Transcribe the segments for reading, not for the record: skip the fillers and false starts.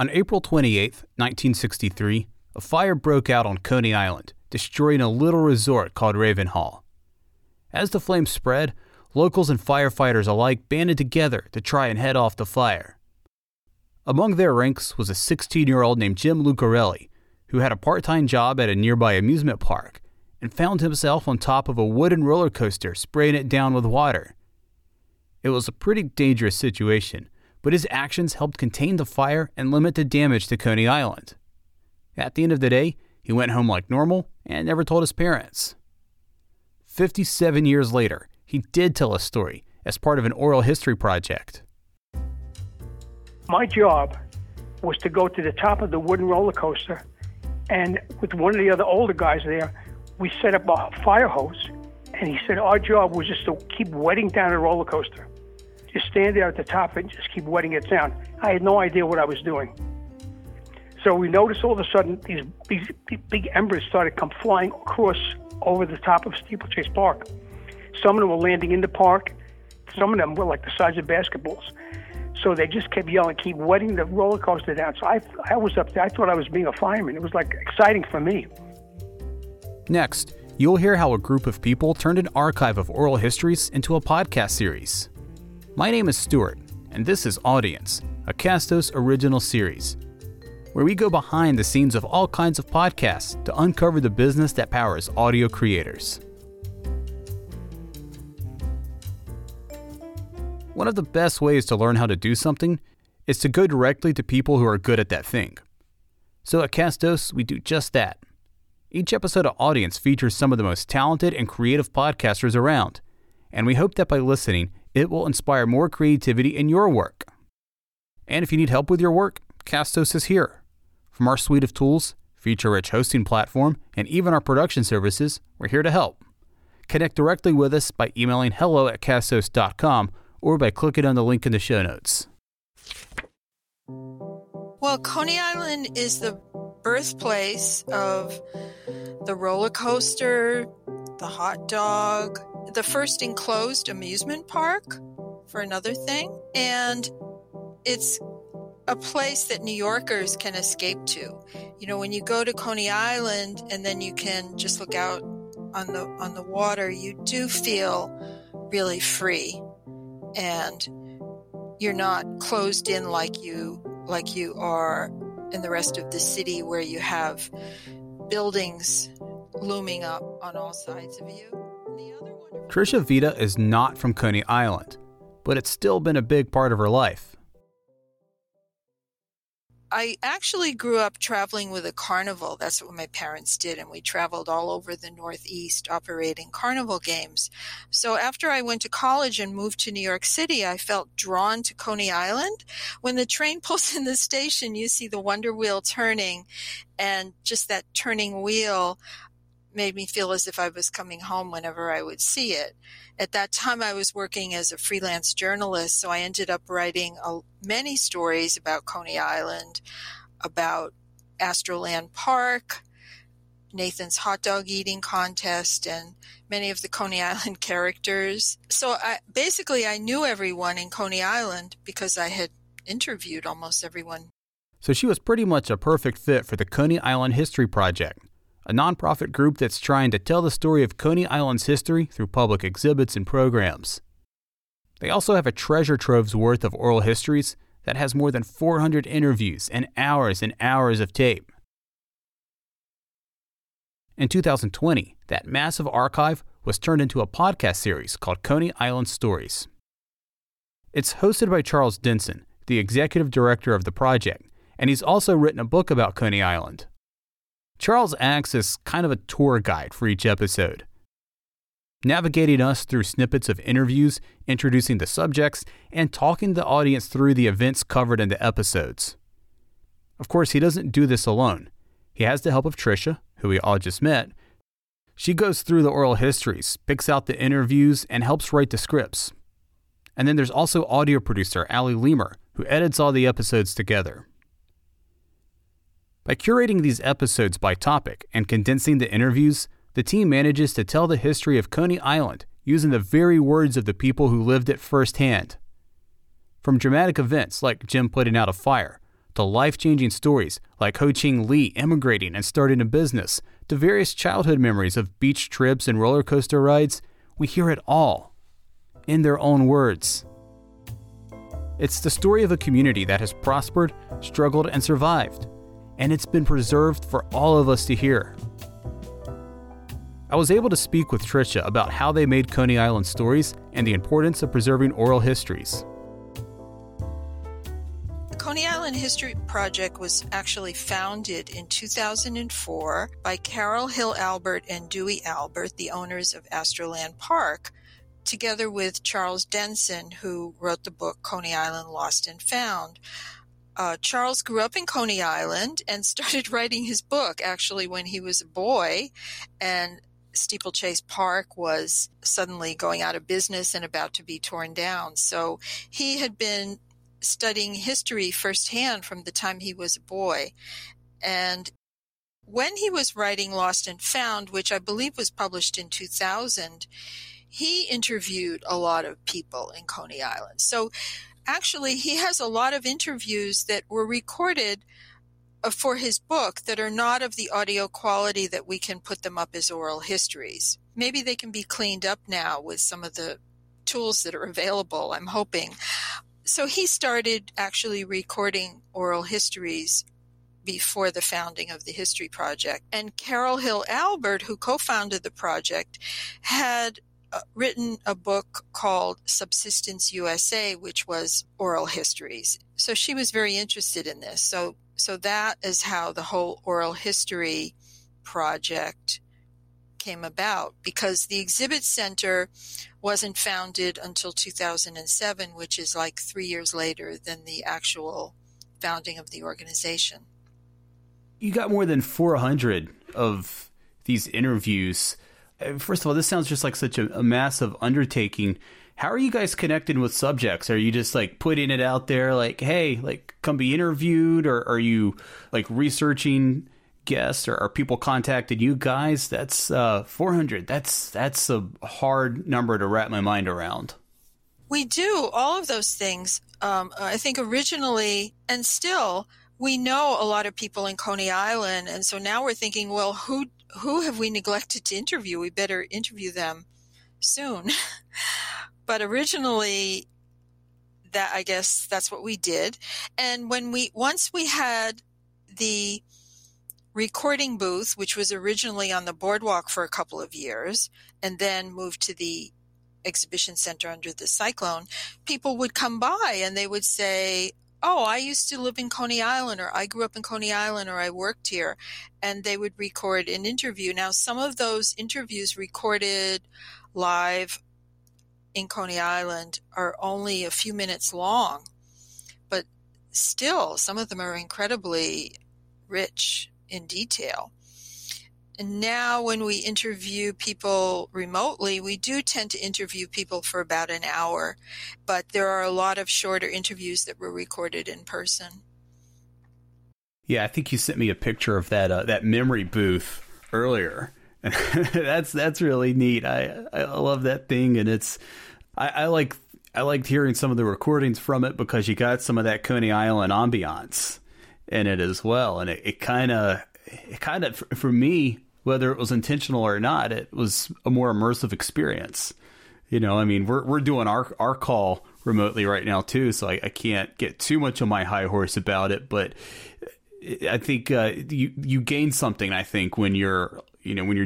On April 28, 1963, a fire broke out on Coney Island, destroying a little resort called Ravenhall. As the flames spread, locals and firefighters alike banded together to try and head off the fire. Among their ranks was a 16-year-old named Jim Lucarelli, who had a part-time job at a nearby amusement park and found himself on top of a wooden roller coaster, spraying it down with water. It was a pretty dangerous situation, but his actions helped contain the fire and limit the damage to Coney Island. At the end of the day, he went home like normal and never told his parents. 57 years later, he did tell a story as part of an oral history project. My job was to go to the top of the wooden roller coaster, and with one of the other older guys there, we set up a fire hose, and he said our job was just to keep wetting down the roller coaster. Just stand there at the top and just keep wetting it down. I had no idea what I was doing. So we noticed all of a sudden these big embers started come flying across over the top of Steeplechase Park. Some of them were landing in the park. Some of them were like the size of basketballs. So they just kept yelling, keep wetting the roller coaster down. So I was up there. I thought I was being a fireman. It was like exciting for me. Next, you'll hear how a group of people turned an archive of oral histories into a podcast series. My name is Stuart, and this is Audience, a Castos original series, where we go behind the scenes of all kinds of podcasts to uncover the business that powers audio creators. One of the best ways to learn how to do something is to go directly to people who are good at that thing. So at Castos, we do just that. Each episode of Audience features some of the most talented and creative podcasters around, and we hope that by listening, it will inspire more creativity in your work. And if you need help with your work, Castos is here. From our suite of tools, feature-rich hosting platform, and even our production services, we're here to help. Connect directly with us by emailing hello@castos.com or by clicking on the link in the show notes. Well, Coney Island is the birthplace of the roller coaster, the hot dog, the first enclosed amusement park, for another thing. And it's a place that New Yorkers can escape to. You know, when you go to Coney Island and then you can just look out on the water, you do feel really free. And you're not closed in like you are in the rest of the city, where you have buildings looming up on all sides of you. Tricia Vita is not from Coney Island, but it's still been a big part of her life. I actually grew up traveling with a carnival. That's what my parents did, and we traveled all over the Northeast operating carnival games. So after I went to college and moved to New York City, I felt drawn to Coney Island. When the train pulls in the station, you see the Wonder Wheel turning, and just that turning wheel made me feel as if I was coming home whenever I would see it. At that time, I was working as a freelance journalist, so I ended up writing many stories about Coney Island, about Astroland Park, Nathan's hot dog eating contest, and many of the Coney Island characters. So I knew everyone in Coney Island because I had interviewed almost everyone. So she was pretty much a perfect fit for the Coney Island History Project, a nonprofit group that's trying to tell the story of Coney Island's history through public exhibits and programs. They also have a treasure trove's worth of oral histories that has more than 400 interviews and hours of tape. In 2020, that massive archive was turned into a podcast series called Coney Island Stories. It's hosted by Charles Denson, the executive director of the project, and he's also written a book about Coney Island. Charles acts as kind of a tour guide for each episode, navigating us through snippets of interviews, introducing the subjects, and talking the audience through the events covered in the episodes. Of course, he doesn't do this alone. He has the help of Tricia, who we all just met. She goes through the oral histories, picks out the interviews, and helps write the scripts. And then there's also audio producer Allie Lamer, who edits all the episodes together. By curating these episodes by topic and condensing the interviews, the team manages to tell the history of Coney Island using the very words of the people who lived it firsthand. From dramatic events like Jim putting out a fire, to life-changing stories like Ho Ching Lee emigrating and starting a business, to various childhood memories of beach trips and roller coaster rides, we hear it all in their own words. It's the story of a community that has prospered, struggled, and survived, and it's been preserved for all of us to hear. I was able to speak with Tricia about how they made Coney Island Stories and the importance of preserving oral histories. Coney Island History Project was actually founded in 2004 by Carol Hill Albert and Dewey Albert, the owners of Astroland Park, together with Charles Denson, who wrote the book Coney Island Lost and Found. Charles grew up in Coney Island and started writing his book actually when he was a boy, and Steeplechase Park was suddenly going out of business and about to be torn down. So he had been studying history firsthand from the time he was a boy. And when he was writing Lost and Found, which I believe was published in 2000, he interviewed a lot of people in Coney Island. So actually, he has a lot of interviews that were recorded for his book that are not of the audio quality that we can put them up as oral histories. Maybe they can be cleaned up now with some of the tools that are available, I'm hoping. So he started actually recording oral histories before the founding of the History Project. And Carol Hill Albert, who co-founded the project, had written a book called Subsistence USA, which was oral histories. So she was very interested in this. So that is how the whole oral history project came about, because the exhibit center wasn't founded until 2007, which is like 3 years later than the actual founding of the organization. You got more than 400 of these interviews. First of all, this sounds just like such a massive undertaking. How are you guys connected with subjects? Are you just like putting it out there like, hey, like come be interviewed? Or are you like researching guests, or are people contacted you guys? That's 400. That's a hard number to wrap my mind around. We do all of those things. I think originally and still we know a lot of people in Coney Island. And so now we're thinking, well, who have we neglected to interview? We better interview them soon. But originally, that I guess that's what we did. And when once we had the recording booth, which was originally on the boardwalk for a couple of years, and then moved to the exhibition center under the Cyclone, people would come by and they would say, oh, I used to live in Coney Island, or I grew up in Coney Island, or I worked here, and they would record an interview. Now, some of those interviews recorded live in Coney Island are only a few minutes long, but still, some of them are incredibly rich in detail. And now when we interview people remotely, we do tend to interview people for about an hour, but there are a lot of shorter interviews that were recorded in person. Yeah, I think you sent me a picture of that memory booth earlier. That's really neat. I love that thing, and it's I liked hearing some of the recordings from it because you got some of that Coney Island ambiance in it as well, and it kind of for me, whether it was intentional or not, it was a more immersive experience. You know, I mean, we're doing our call remotely right now too, so I can't get too much on my high horse about it. But I think you gain something. I think when you're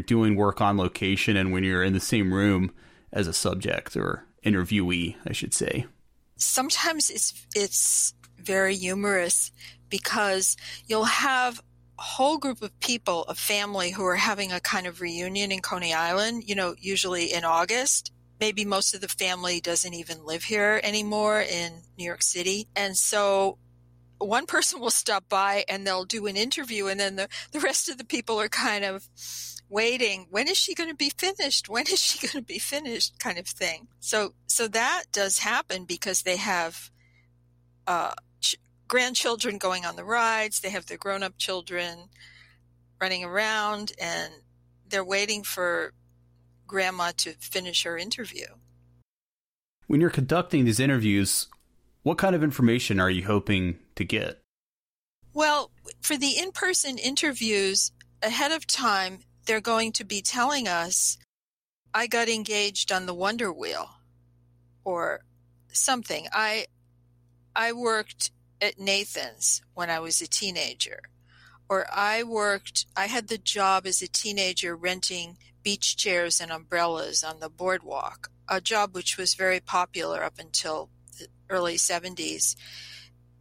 doing work on location and when you're in the same room as a subject or interviewee, I should say. Sometimes it's very humorous because you'll have whole group of people, a family, who are having a kind of reunion in Coney Island, you know, usually in August. Maybe most of the family doesn't even live here anymore in New York City. And so one person will stop by and they'll do an interview, and then the rest of the people are kind of waiting. When is she going to be finished? When is she going to be finished? Kind of thing. So that does happen because they have grandchildren going on the rides, they have their grown-up children running around, and they're waiting for grandma to finish her interview. When you're conducting these interviews, what kind of information are you hoping to get? Well, for the in-person interviews, ahead of time, they're going to be telling us, I got engaged on the Wonder Wheel or something. I worked at Nathan's when I was a teenager, or I had the job as a teenager renting beach chairs and umbrellas on the boardwalk, a job which was very popular up until the early 70s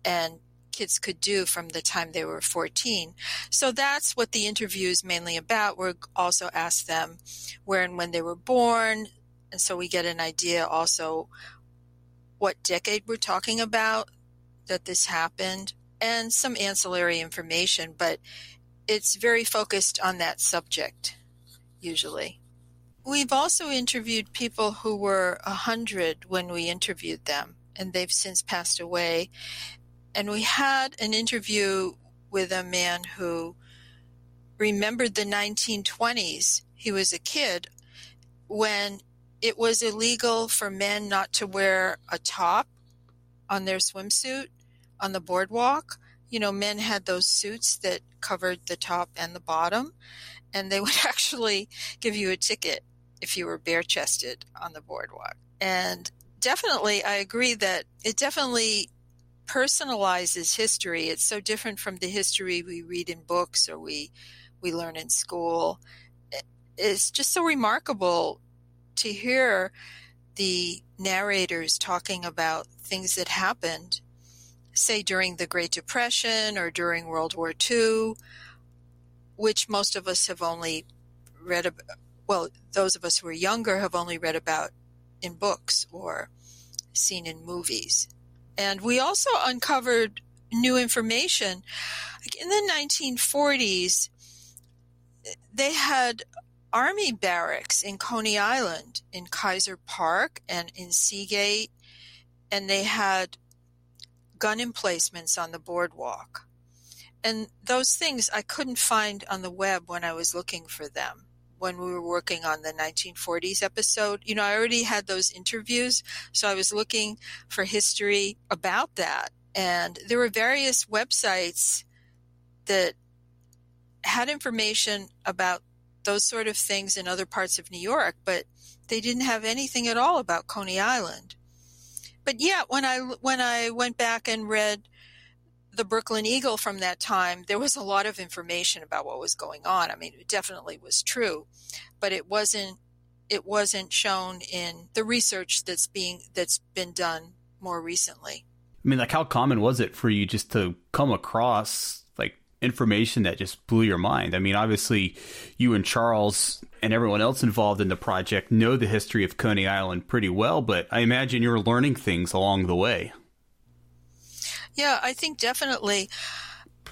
and kids could do from the time they were 14. So that's what the interview is mainly about. We're also asked them where and when they were born, and so we get an idea also what decade we're talking about that this happened, and some ancillary information, but it's very focused on that subject usually. We've also interviewed people who were 100 when we interviewed them, and they've since passed away. And we had an interview with a man who remembered the 1920s. He was a kid when it was illegal for men not to wear a top on their swimsuit on the boardwalk. You know, men had those suits that covered the top and the bottom, and they would actually give you a ticket if you were bare-chested on the boardwalk. And definitely, I agree that it definitely personalizes history. It's so different from the history we read in books or we learn in school. It's just so remarkable to hear the narrators talking about things that happened, say, during the Great Depression or during World War II, which most of us have only read about, well, those of us who are younger have only read about in books or seen in movies. And we also uncovered new information. In the 1940s, they had army barracks in Coney Island, in Kaiser Park, and in Seagate, and they had gun emplacements on the boardwalk. And those things I couldn't find on the web when I was looking for them. When we were working on the 1940s episode, you know, I already had those interviews, so I was looking for history about that. And there were various websites that had information about those sort of things in other parts of New York, but they didn't have anything at all about Coney Island. But yeah, when I went back and read the Brooklyn Eagle from that time, there was a lot of information about what was going on. I mean, it definitely was true, but it wasn't shown in the research that's been done more recently. I mean, like, how common was it for you just to come across like information that just blew your mind? I mean, obviously you and Charles and everyone else involved in the project know the history of Coney Island pretty well, but I imagine you're learning things along the way. Yeah, I think definitely.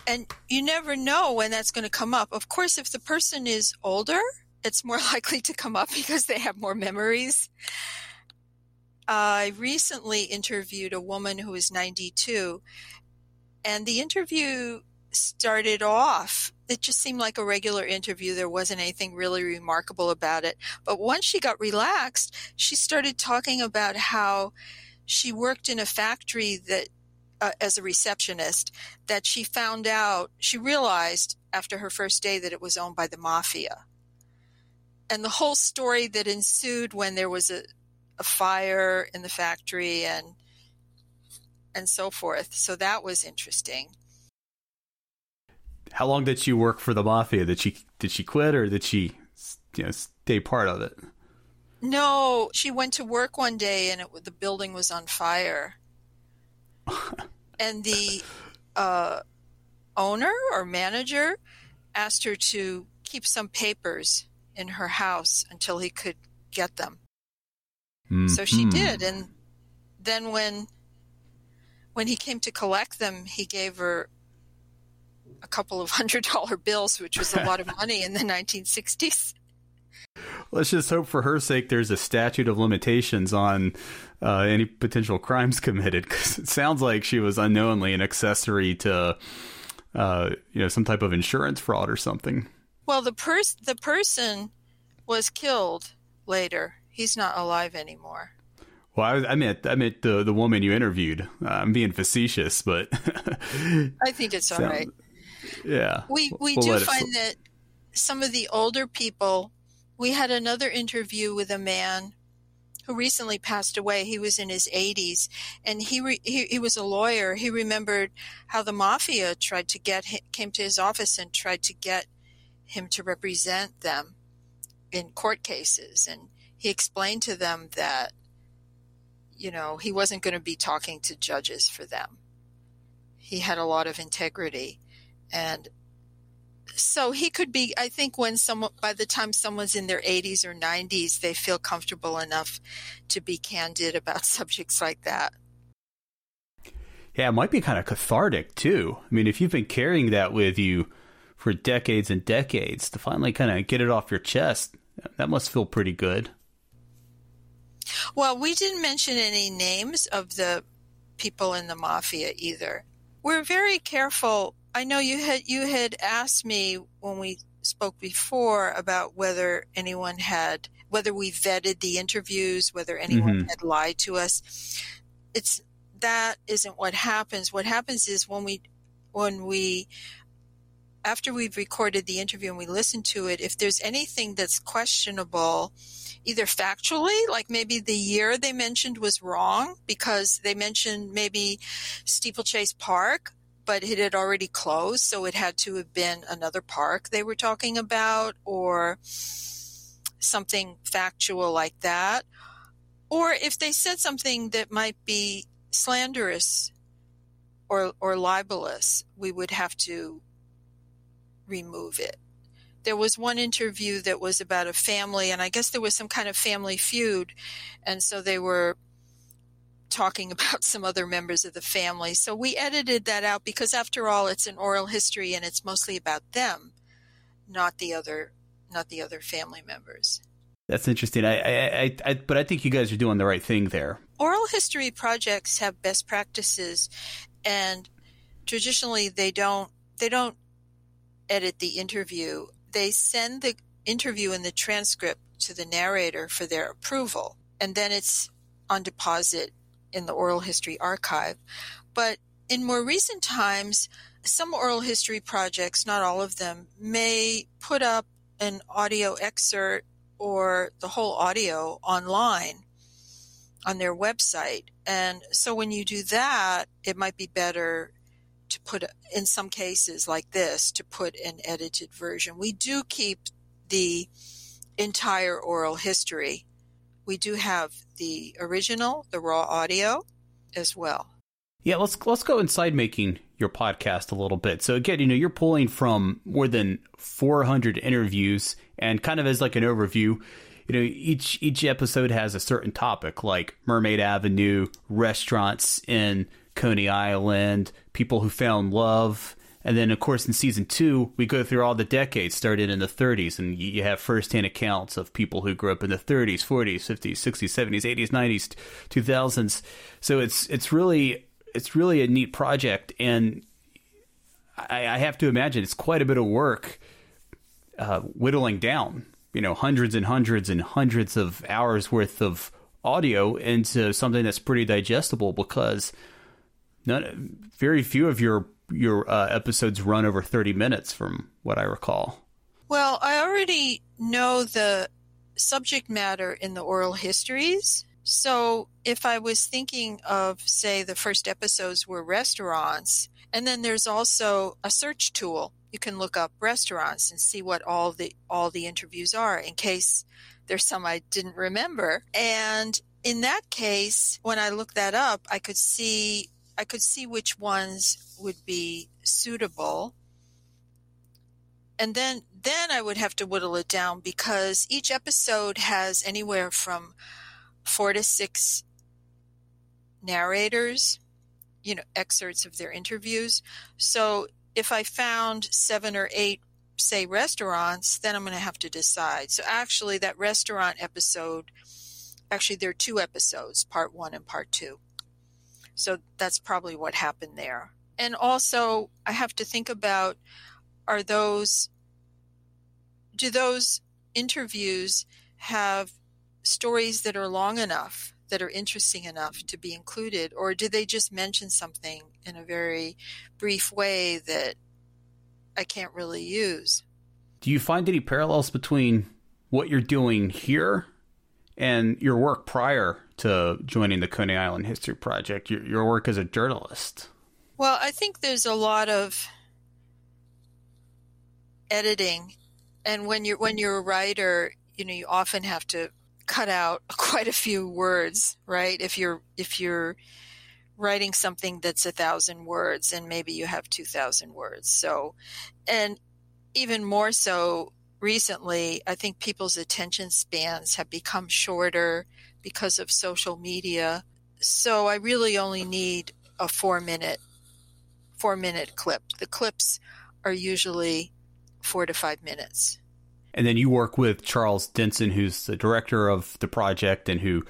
And you never know when that's going to come up. Of course, if the person is older, it's more likely to come up because they have more memories. I recently interviewed a woman who is 92, and the interview started off, it just seemed like a regular interview. There wasn't anything really remarkable about it. But once she got relaxed, she started talking about how she worked in a factory that as a receptionist, that she realized after her first day that it was owned by the mafia. And the whole story that ensued when there was a fire in the factory and so forth. So that was interesting. How long did she work for the mafia? Did she quit, or did she, you know, stay part of it? No, she went to work one day and the building was on fire. And the owner or manager asked her to keep some papers in her house until he could get them. Mm-hmm. So she did. And then when he came to collect them, he gave her a couple of $100 bills, which was a lot of money in the 1960s. Let's just hope for her sake there's a statute of limitations on any potential crimes committed, because it sounds like she was unknowingly an accessory to some type of insurance fraud or something. Well, the person was killed later. He's not alive anymore. Well, I meant the woman you interviewed. I'm being facetious, but I think it's all right. Yeah. We do find that some of the older people, we had another interview with a man who recently passed away. He was in his 80s, and he was a lawyer. He remembered how the mafia came to his office and tried to get him to represent them in court cases. And he explained to them that, you know, he wasn't going to be talking to judges for them. He had a lot of integrity. And so he could be, I think by the time someone's in their 80s or 90s, they feel comfortable enough to be candid about subjects like that. Yeah, it might be kind of cathartic too. I mean, if you've been carrying that with you for decades and decades, to finally kind of get it off your chest, that must feel pretty good. Well, we didn't mention any names of the people in the mafia either. We're very careful. I know you had asked me when we spoke before about whether we vetted the interviews, whether anyone had lied to us. That isn't what happens. What happens is after we've recorded the interview and we listen to it, if there's anything that's questionable, either factually, like maybe the year they mentioned was wrong because they mentioned maybe Steeplechase Park, but it had already closed, so it had to have been another park they were talking about, or something factual like that. Or if they said something that might be slanderous or libelous, we would have to remove it. There was one interview that was about a family, and I guess there was some kind of family feud, and so they were talking about some other members of the family. So we edited that out because, after all, it's an oral history and it's mostly about them, not the other family members. That's interesting. But I think you guys are doing the right thing there. Oral history projects have best practices, and traditionally they don't edit the interview. They send the interview and the transcript to the narrator for their approval, and then it's on deposit in the oral history archive. But in more recent times, some oral history projects, not all of them, may put up an audio excerpt or the whole audio online on their website. And so when you do that, it might be better to put, in some cases like this, to put an edited version. We do keep the entire oral history. We do have the original, the raw audio as well. Yeah, let's go inside making your podcast a little bit. So again, you're pulling from more than 400 interviews, and kind of as like an overview, each episode has a certain topic, like Mermaid Avenue, restaurants in Coney Island, people who found love. And then, of course, in season 2, we go through all the decades, started in the 30s, and you have firsthand accounts of people who grew up in the 30s, 40s, 50s, 60s, 70s, 80s, 90s, 2000s. So it's really a neat project, and I have to imagine it's quite a bit of work whittling down, hundreds and hundreds and hundreds of hours worth of audio into something that's pretty digestible, because very few of your episodes run over 30 minutes from what I recall. Well, I already know the subject matter in the oral histories. So if I was thinking of, say, the first episodes were restaurants, and then there's also a search tool. You can look up restaurants and see what all the interviews are, in case there's some I didn't remember. And in that case, when I looked that up, I could see which ones would be suitable. And then I would have to whittle it down, because each episode has anywhere from 4 to 6 narrators, excerpts of their interviews. So if I found 7 or 8, say, restaurants, then I'm going to have to decide. So actually that restaurant episode, there are 2 episodes, part 1 and part 2. So that's probably what happened there. And also, I have to think about, do those interviews have stories that are long enough, that are interesting enough to be included? Or do they just mention something in a very brief way that I can't really use. Do you find any parallels between what you're doing here and your work prior to joining the Coney Island History Project, your work as a journalist? Well, I think there's a lot of editing. And when you're a writer, you know, you often have to cut out quite a few words, right? If you're writing something that's 1,000 words and maybe you have 2,000 words. So, and even more so recently, I think people's attention spans have become shorter because of social media. So I really only need a 4-minute clip. The clips are usually 4 to 5 minutes. And then you work with Charles Denson, who's the director of the project and who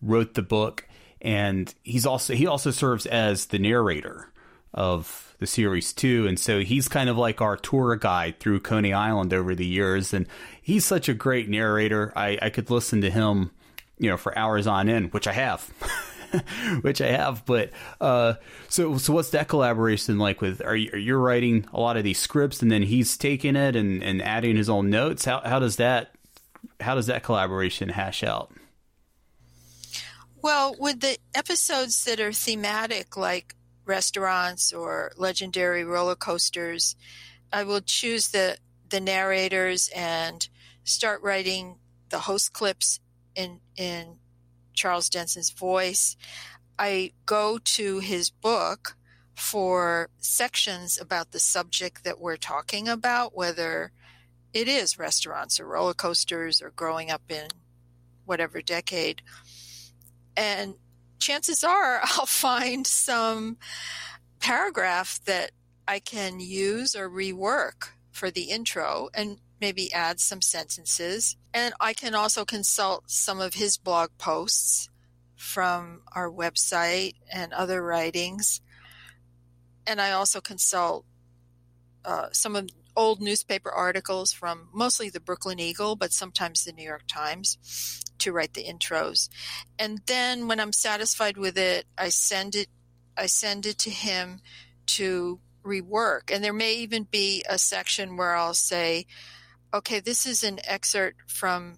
wrote the book. And he also serves as the narrator of the series too. And so he's kind of like our tour guide through Coney Island over the years. And he's such a great narrator. I could listen to him, you know, for hours on end, which I have. But so what's that collaboration like? With are you writing a lot of these scripts and then he's taking it and adding his own notes? How does that collaboration hash out? Well, with the episodes that are thematic, like restaurants or legendary roller coasters, I will choose the narrators and start writing the host clips in Charles Denson's voice. I go to his book for sections about the subject that we're talking about, whether it is restaurants or roller coasters or growing up in whatever decade. And chances are I'll find some paragraph that I can use or rework for the intro and maybe add some sentences. And I can also consult some of his blog posts from our website and other writings. And I also consult some of old newspaper articles from mostly the Brooklyn Eagle, but sometimes the New York Times, to write the intros. And then when I'm satisfied with it, I send it to him to rework. And there may even be a section where I'll say, okay, this is an excerpt from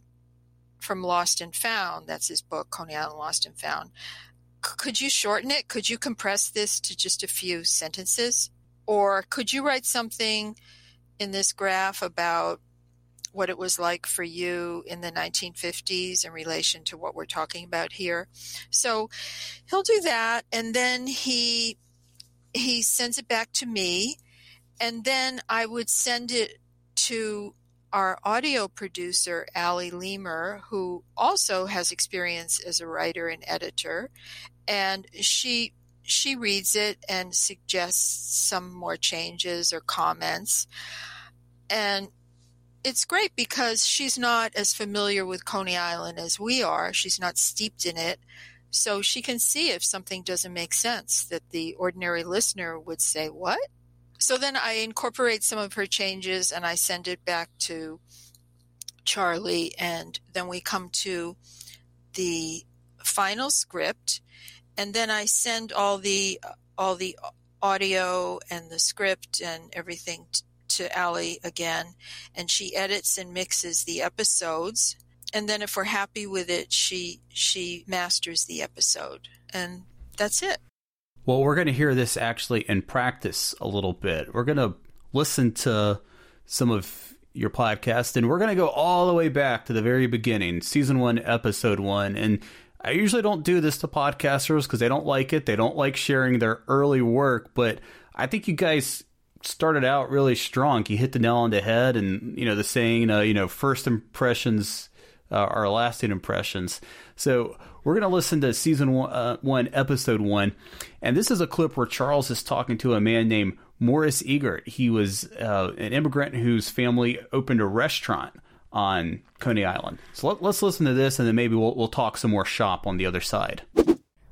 Lost and Found. That's his book, Coney Island Lost and Found. Could you shorten it? Could you compress this to just a few sentences? Or could you write something in this graph about what it was like for you in the 1950s in relation to what we're talking about here? So he'll do that, and then he sends it back to me, and then I would send it to our audio producer, Allie Lamer, who also has experience as a writer and editor, and she reads it and suggests some more changes or comments. And it's great because she's not as familiar with Coney Island as we are. She's not steeped in it. So she can see if something doesn't make sense that the ordinary listener would say, what? So then I incorporate some of her changes and I send it back to Charlie. And then we come to the final script. And then I send all the audio and the script and everything to Allie again. And she edits and mixes the episodes. And then if we're happy with it, she masters the episode. And that's it. Well, we're going to hear this actually in practice a little bit. We're going to listen to some of your podcast, and we're going to go all the way back to the very beginning, Season 1, Episode 1. And I usually don't do this to podcasters because they don't like it. They don't like sharing their early work. But I think you guys started out really strong. You hit the nail on the head. And, you know, the saying, first impressions are lasting impressions. So we're going to listen to Season 1, Episode 1. And this is a clip where Charles is talking to a man named Morris Egert. He was an immigrant whose family opened a restaurant on Coney Island. So let's listen to this, and then maybe we'll talk some more shop on the other side.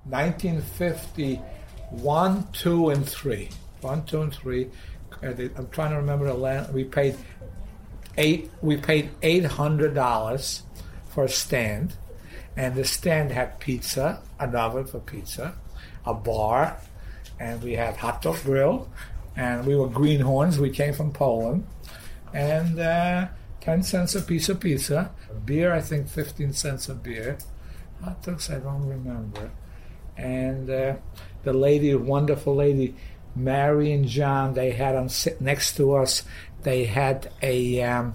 1951, 2, and 3. 1, 2, and 3. I'm trying to remember the land. We paid $800 for a stand, and the stand had pizza, an oven for pizza, a bar, and we had hot dog grill, and we were greenhorns. We came from Poland, and 10 cents a piece of pizza. Beer, I think 15 cents a beer. Hot dogs, I don't remember. And the lady, wonderful lady, Mary and John, they had them sit next to us. They had a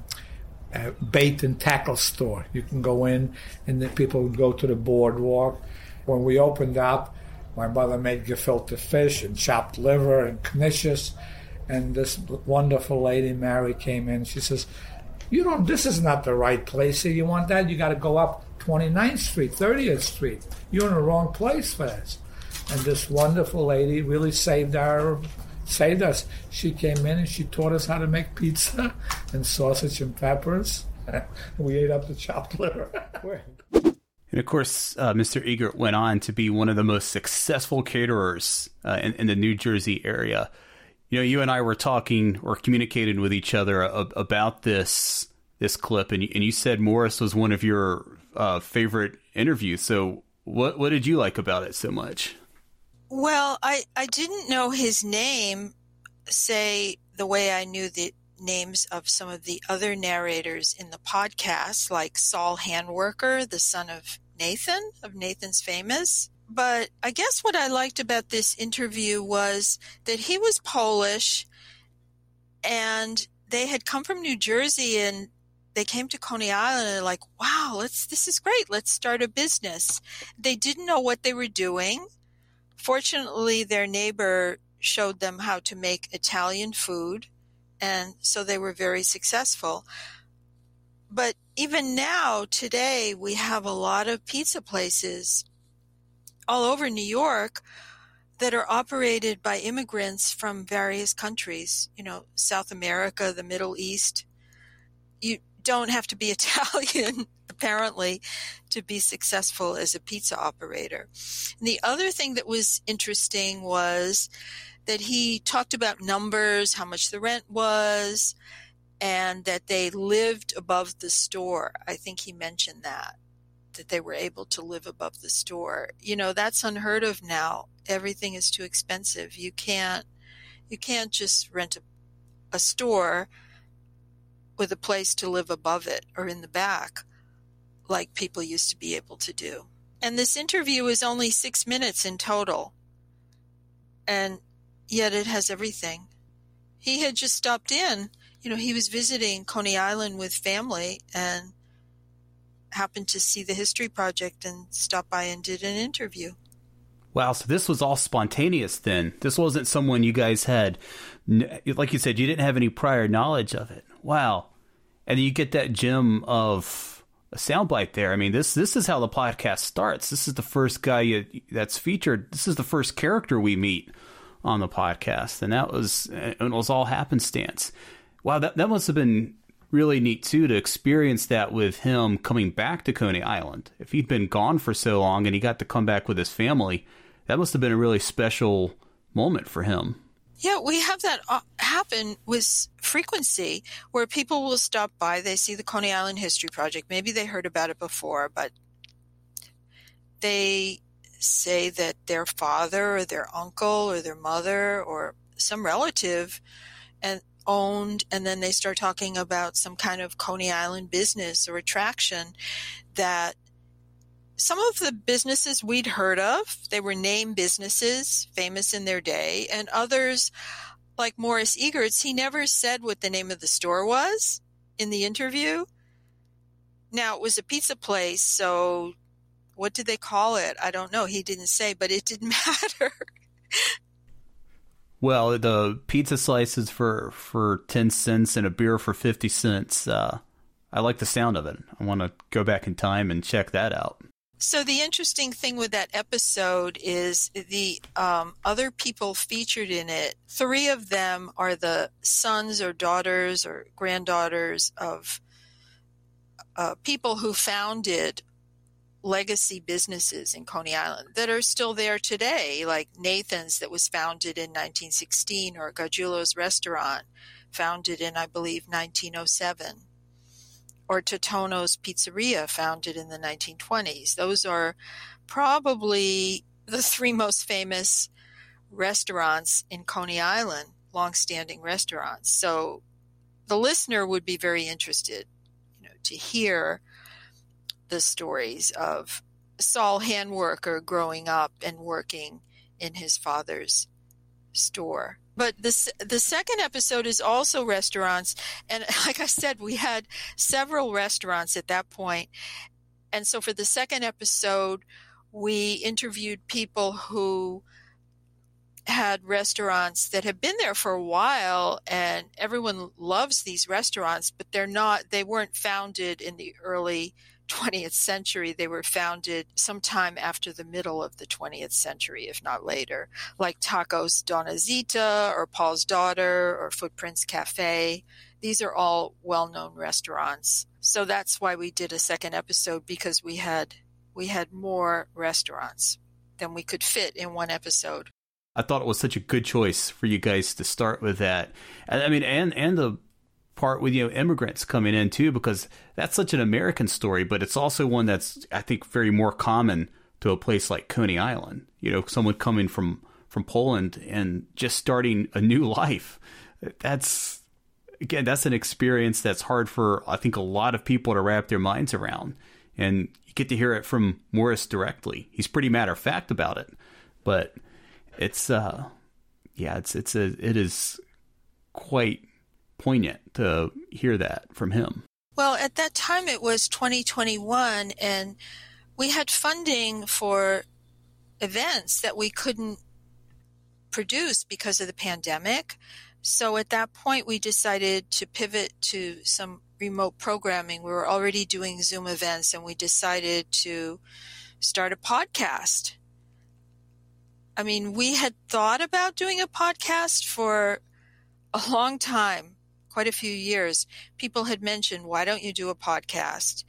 bait and tackle store. You can go in, and the people would go to the boardwalk. When we opened up, my mother made gefilte fish and chopped liver and knishes. And this wonderful lady, Mary, came in. She says, "You don't. This is not the right place here. You want that? You got to go up 29th Street, 30th Street. You're in the wrong place for this." And this wonderful lady really saved us. She came in and she taught us how to make pizza and sausage and peppers. We ate up the chopped liver. And of course, Mr. Egert went on to be one of the most successful caterers in the New Jersey area. You know, you and I were talking or communicated with each other about this clip, and you said Morris was one of your favorite interviews. So what did you like about it so much? Well, I didn't know his name, say, the way I knew the names of some of the other narrators in the podcast, like Saul Handwerker, the son of Nathan, of Nathan's Famous. But I guess what I liked about this interview was that he was Polish, and they had come from New Jersey, and they came to Coney Island and they're like, wow, this is great. Let's start a business. They didn't know what they were doing. Fortunately, their neighbor showed them how to make Italian food, and so they were very successful. But even now, today, we have a lot of pizza places all over New York that are operated by immigrants from various countries, you know, South America, the Middle East. You don't have to be Italian, apparently, to be successful as a pizza operator. And the other thing that was interesting was that he talked about numbers, how much the rent was, and that they lived above the store. I think he mentioned that they were able to live above the store. You know, that's unheard of now. Everything is too expensive. You can't just rent a store with a place to live above it or in the back like people used to be able to do. And this interview is only 6 minutes in total, and yet it has everything. He had just stopped in. You know, he was visiting Coney Island with family and happened to see the History Project and stopped by and did an interview. Wow, so this was all spontaneous then. This wasn't someone you guys had. Like you said, you didn't have any prior knowledge of it. Wow. And you get that gem of a soundbite there. I mean, this is how the podcast starts. This is the first guy that's featured. This is the first character we meet on the podcast. And it was all happenstance. Wow, that must have been really neat, too, to experience that with him coming back to Coney Island. If he'd been gone for so long and he got to come back with his family, that must have been a really special moment for him. Yeah, we have that happen with frequency where people will stop by, they see the Coney Island History Project. Maybe they heard about it before, but they say that their father or their uncle or their mother or some relative owned, and then they start talking about some kind of Coney Island business or attraction. That some of the businesses we'd heard of, they were name businesses, famous in their day, and others, like Morris Egert's, he never said what the name of the store was in the interview. Now, it was a pizza place, so what did they call it? I don't know. He didn't say, but it didn't matter. Well, the pizza slices for 10 cents and a beer for 50 cents. I like the sound of it. I want to go back in time and check that out. So the interesting thing with that episode is the other people featured in it, 3 of them are the sons or daughters or granddaughters of people who founded legacy businesses in Coney Island that are still there today, like Nathan's that was founded in 1916, or Gargiulo's Restaurant founded in, I believe, 1907, or Totonno's Pizzeria founded in the 1920s. Those are probably the 3 most famous restaurants in Coney Island. longstanding restaurants. So the listener would be very interested, you know, to hear the stories of Saul Handwerker growing up and working in his father's store. But the second episode is also restaurants. And like I said, we had several restaurants at that point. And so for the second episode, we interviewed people who had restaurants that have been there for a while, and everyone loves these restaurants, but they weren't founded in the early 20th century. They were founded sometime after the middle of the 20th century, if not later, like Tacos Doña Zita or Paul's Daughter or Footprints Cafe. These are all well-known restaurants. So that's why we did a second episode, because we had more restaurants than we could fit in one episode. I thought it was such a good choice for you guys to start with that. I mean, and the part with, you know, immigrants coming in too, because that's such an American story, but it's also one that's, I think, very more common to a place like Coney Island. You know, someone coming from Poland and just starting a new life. That's, again, that's an experience that's hard for, I think, a lot of people to wrap their minds around. And you get to hear it from Morris directly. He's pretty matter-of-fact about it, but it is quite poignant to hear that from him. Well, at that time it was 2021, and we had funding for events that we couldn't produce because of the pandemic. So at that point we decided to pivot to some remote programming. We were already doing Zoom events, and we decided to start a podcast. I mean, we had thought about doing a podcast for a long time, quite a few years. People had mentioned, why don't you do a podcast?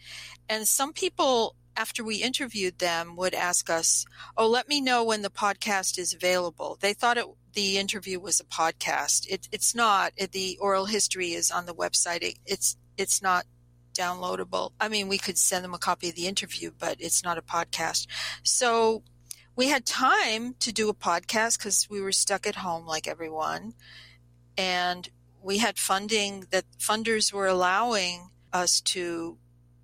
And some people, after we interviewed them, would ask us, oh, let me know when the podcast is available. They thought the interview was a podcast. It's not. The oral history is on the website. It's not downloadable. I mean, we could send them a copy of the interview, but it's not a podcast. So we had time to do a podcast because we were stuck at home like everyone, and we had funding that funders were allowing us to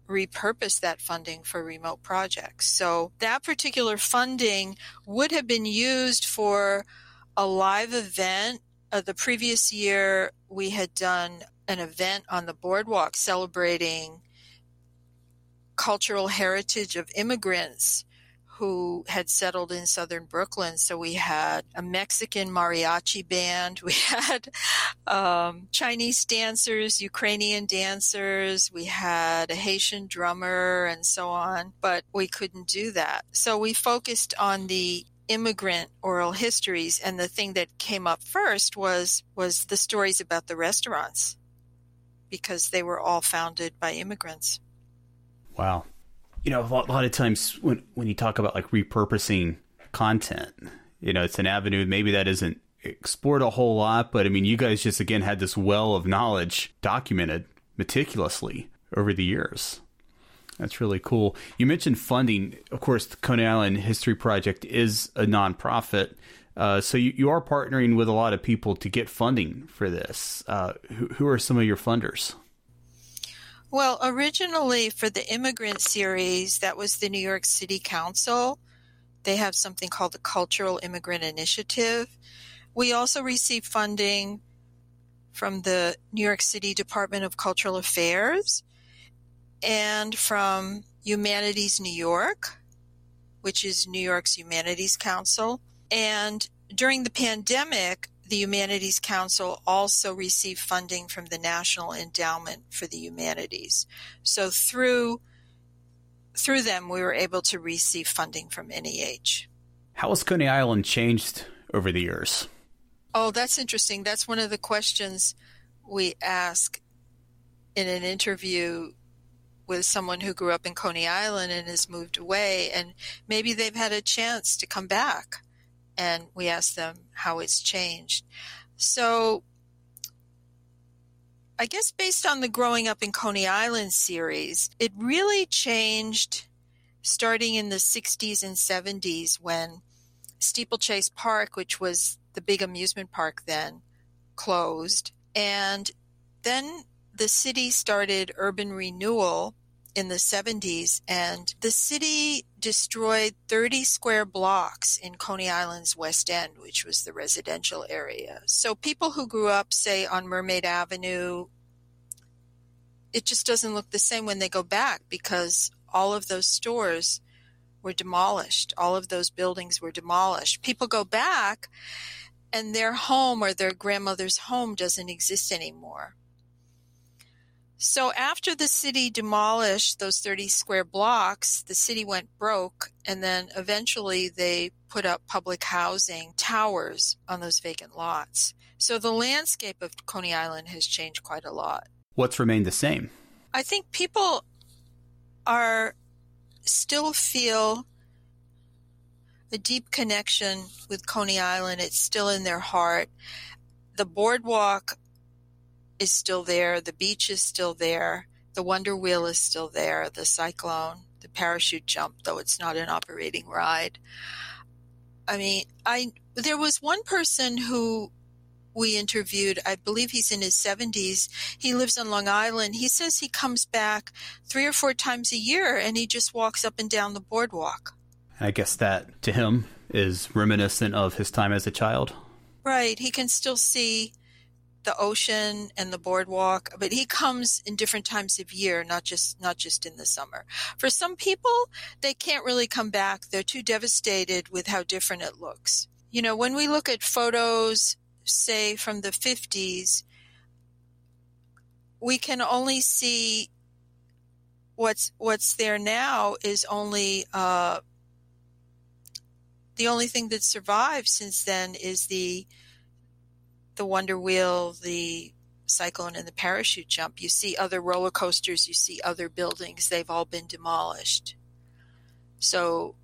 repurpose that funding for remote projects. So that particular funding would have been used for a live event. The previous year, we had done an event on the boardwalk celebrating cultural heritage of immigrants who had settled in southern Brooklyn. So we had a Mexican mariachi band. We had Chinese dancers, Ukrainian dancers. We had a Haitian drummer and so on, but we couldn't do that. So we focused on the immigrant oral histories. And the thing that came up first was the stories about the restaurants, because they were all founded by immigrants. Wow. You know, a lot of times when you talk about like repurposing content, you know, it's an avenue maybe that isn't explored a whole lot. But I mean, you guys just, again, had this well of knowledge documented meticulously over the years. That's really cool. You mentioned funding. Of course, the Coney Island History Project is a nonprofit. So you are partnering with a lot of people to get funding for this. Who are some of your funders? Well, originally for the immigrant series, that was the New York City Council. They have something called the Cultural Immigrant Initiative. We also received funding from the New York City Department of Cultural Affairs and from Humanities New York, which is New York's Humanities Council. And during the pandemic, the Humanities Council also received funding from the National Endowment for the Humanities. So through them, we were able to receive funding from NEH. How has Coney Island changed over the years? Oh, that's interesting. That's one of the questions we ask in an interview with someone who grew up in Coney Island and has moved away, and maybe they've had a chance to come back. And we asked them how it's changed. So I guess based on the Growing Up in Coney Island series, it really changed starting in the 60s and 70s when Steeplechase Park, which was the big amusement park then, closed. And then the city started urban renewal in the 70s, and the city destroyed 30 square blocks in Coney Island's West End, which was the residential area. So people who grew up, say, on Mermaid Avenue, it just doesn't look the same when they go back, because all of those stores were demolished. All of those buildings were demolished. People go back and their home or their grandmother's home doesn't exist anymore. So after the city demolished those 30 square blocks, the city went broke, and then eventually they put up public housing towers on those vacant lots. So the landscape of Coney Island has changed quite a lot. What's remained the same? I think people are still feel a deep connection with Coney Island. It's still in their heart. The boardwalk is still there. The beach is still there. The Wonder Wheel is still there. The Cyclone, the Parachute Jump, though it's not an operating ride. I mean, there was one person who we interviewed, I believe he's in his 70s. He lives on Long Island. He says he comes back 3 or 4 times a year, and he just walks up and down the boardwalk. I guess that, to him, is reminiscent of his time as a child. Right. He can still see the ocean and the boardwalk, but he comes in different times of year, not just in the summer. For some people, they can't really come back. They're too devastated with how different it looks. You know, when we look at photos, say, from the 50s, we can only see what's there now is only the only thing that survived since then is the Wonder Wheel, the Cyclone, and the Parachute Jump. You see other roller coasters, you see other buildings. They've all been demolished. So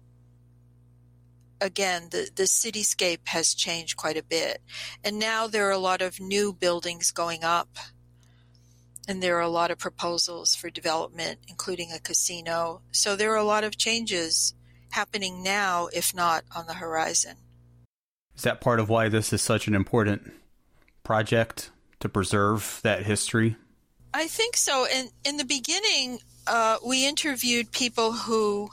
again, the cityscape has changed quite a bit. And now there are a lot of new buildings going up. And there are a lot of proposals for development, including a casino. So there are a lot of changes happening now, if not on the horizon. Is that part of why this is such an important project, to preserve that history? I think so. And in the beginning, we interviewed people who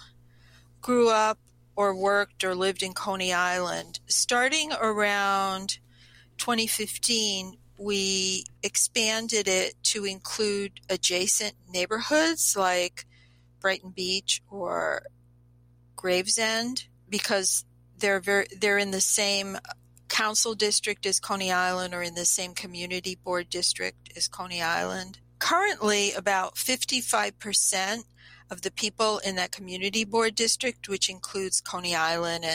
grew up or worked or lived in Coney Island. Starting around 2015, we expanded it to include adjacent neighborhoods like Brighton Beach or Gravesend, because they're in the same council district as Coney Island, or in the same community board district as Coney Island. Currently, about 55% of the people in that community board district, which includes Coney Island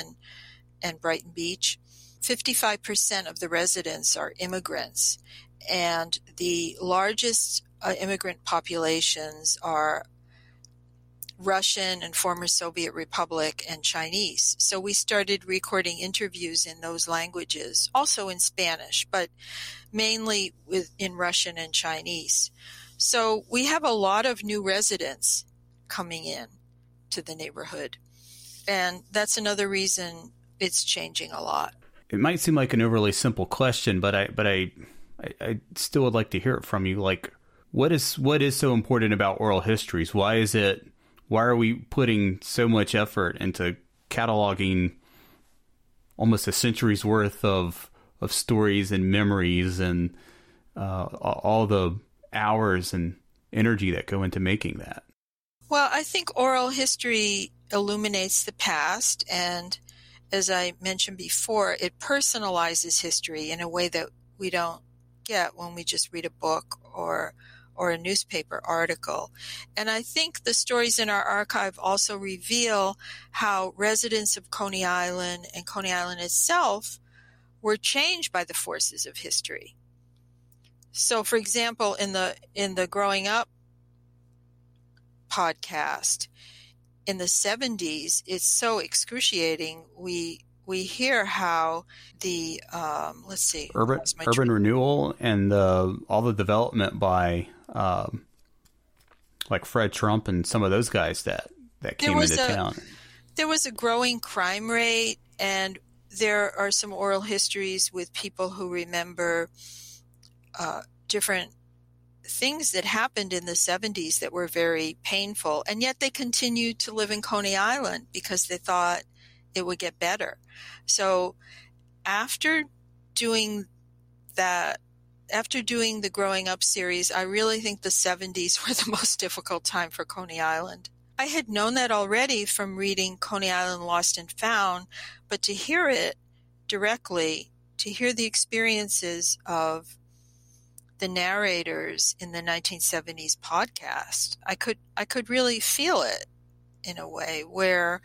and Brighton Beach, 55% of the residents are immigrants. And the largest immigrant populations are Russian and former Soviet Republic and Chinese. So we started recording interviews in those languages, also in Spanish, but mainly in Russian and Chinese. So we have a lot of new residents coming in to the neighborhood. And that's another reason it's changing a lot. It might seem like an overly simple question, but I still would like to hear it from you. Like, what is so important about oral histories? Why are we putting so much effort into cataloging almost a century's worth of stories and memories and all the hours and energy that go into making that? Well, I think oral history illuminates the past, and as I mentioned before, it personalizes history in a way that we don't get when we just read a book or a newspaper article. And I think the stories in our archive also reveal how residents of Coney Island and Coney Island itself were changed by the forces of history. So, for example, in the Growing Up podcast in the 70s, it's so excruciating. We hear how the urban renewal and all the development by like Fred Trump and some of those guys that came into town. There was a growing crime rate, and there are some oral histories with people who remember different things that happened in the 70s that were very painful, and yet they continued to live in Coney Island because they thought it would get better. So after doing that, after doing the Growing Up series, I really think the 70s were the most difficult time for Coney Island. I had known that already from reading Coney Island Lost and Found, but to hear it directly, to hear the experiences of the narrators in the 1970s podcast, I could really feel it in a way where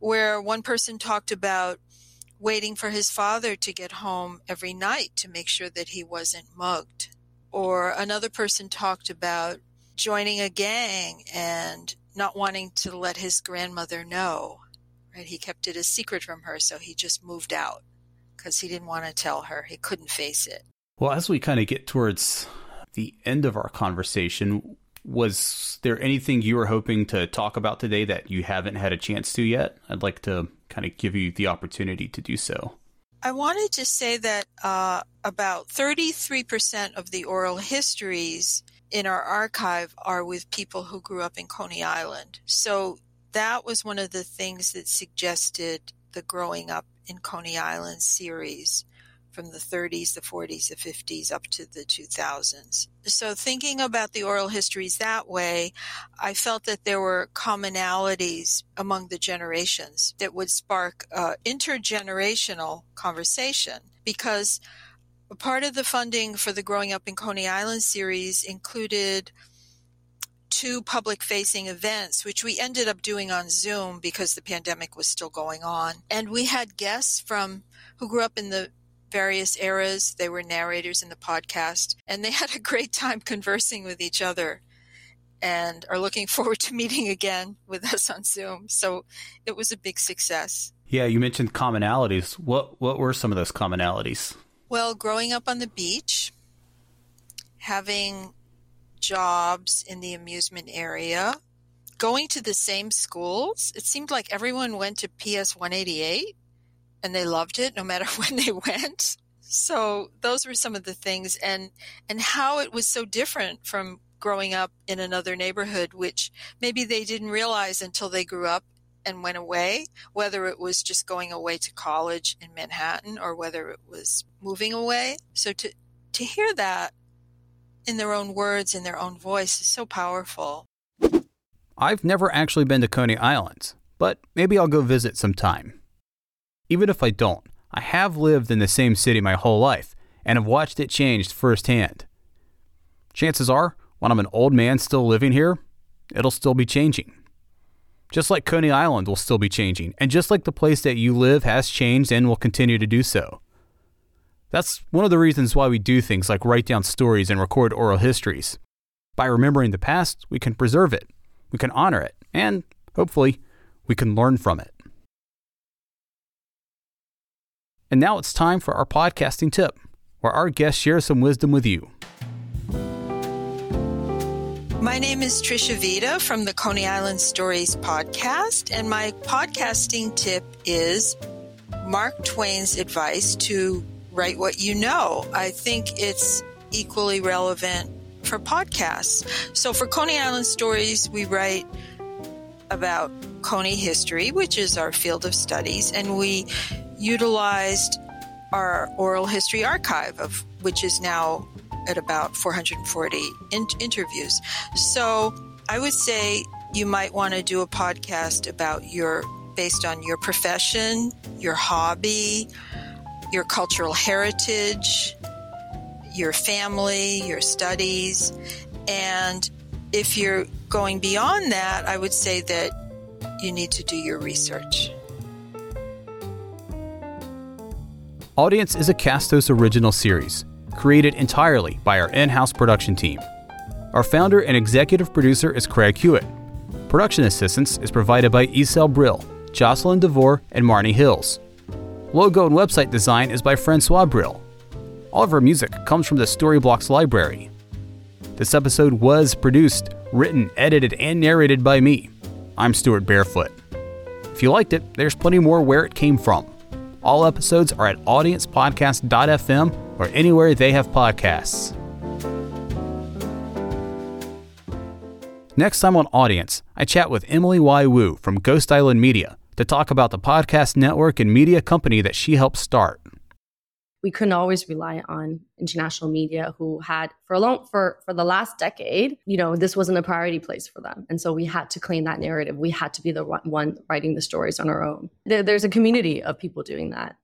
one person talked about waiting for his father to get home every night to make sure that he wasn't mugged. Or another person talked about joining a gang and not wanting to let his grandmother know. Right? He kept it a secret from her, so he just moved out because he didn't want to tell her. He couldn't face it. Well, as we kind of get towards the end of our conversation, was there anything you were hoping to talk about today that you haven't had a chance to yet? I'd like to kind of give you the opportunity to do so. I wanted to say that about 33% of the oral histories in our archive are with people who grew up in Coney Island. So that was one of the things that suggested the Growing Up in Coney Island series, from the 30s, the 40s, the 50s, up to the 2000s. So thinking about the oral histories that way, I felt that there were commonalities among the generations that would spark intergenerational conversation, because part of the funding for the Growing Up in Coney Island series included 2 public-facing events, which we ended up doing on Zoom because the pandemic was still going on. And we had guests from who grew up in the various eras. They were narrators in the podcast, and they had a great time conversing with each other and are looking forward to meeting again with us on Zoom. So it was a big success. Yeah, you mentioned commonalities. What were some of those commonalities? Well, growing up on the beach, having jobs in the amusement area, going to the same schools. It seemed like everyone went to PS 188. And they loved it no matter when they went. So those were some of the things, and how it was so different from growing up in another neighborhood, which maybe they didn't realize until they grew up and went away, whether it was just going away to college in Manhattan or whether it was moving away. So to hear that in their own words, in their own voice, is so powerful. I've never actually been to Coney Island, but maybe I'll go visit sometime. Even if I don't, I have lived in the same city my whole life and have watched it change firsthand. Chances are, when I'm an old man still living here, it'll still be changing. Just like Coney Island will still be changing, and just like the place that you live has changed and will continue to do so. That's one of the reasons why we do things like write down stories and record oral histories. By remembering the past, we can preserve it, we can honor it, and hopefully, we can learn from it. And now it's time for our podcasting tip, where our guest shares some wisdom with you. My name is Tricia Vita from the Coney Island Stories podcast, and my podcasting tip is Mark Twain's advice to write what you know. I think it's equally relevant for podcasts. So for Coney Island Stories, we write about Coney history, which is our field of studies, and we utilized our oral history archive, of which is now at about 440 interviews. So I would say you might want to do a podcast about based on your profession, your hobby, your cultural heritage, your family, your studies. And if you're going beyond that, I would say that you need to do your research. Audience is a Castos original series, created entirely by our in-house production team. Our founder and executive producer is Craig Hewitt. Production assistance is provided by Esel Brill, Jocelyn DeVore, and Marnie Hills. Logo and website design is by Francois Brill. All of our music comes from the Storyblocks library. This episode was produced, written, edited, and narrated by me. I'm Stuart Barefoot. If you liked it, there's plenty more where it came from. All episodes are at audiencepodcast.fm or anywhere they have podcasts. Next time on Audience, I chat with Emily Y. Wu from Ghost Island Media to talk about the podcast network and media company that she helped start. We couldn't always rely on international media who had, for the last decade, this wasn't a priority place for them. And so we had to claim that narrative. We had to be the one writing the stories on our own. There's a community of people doing that.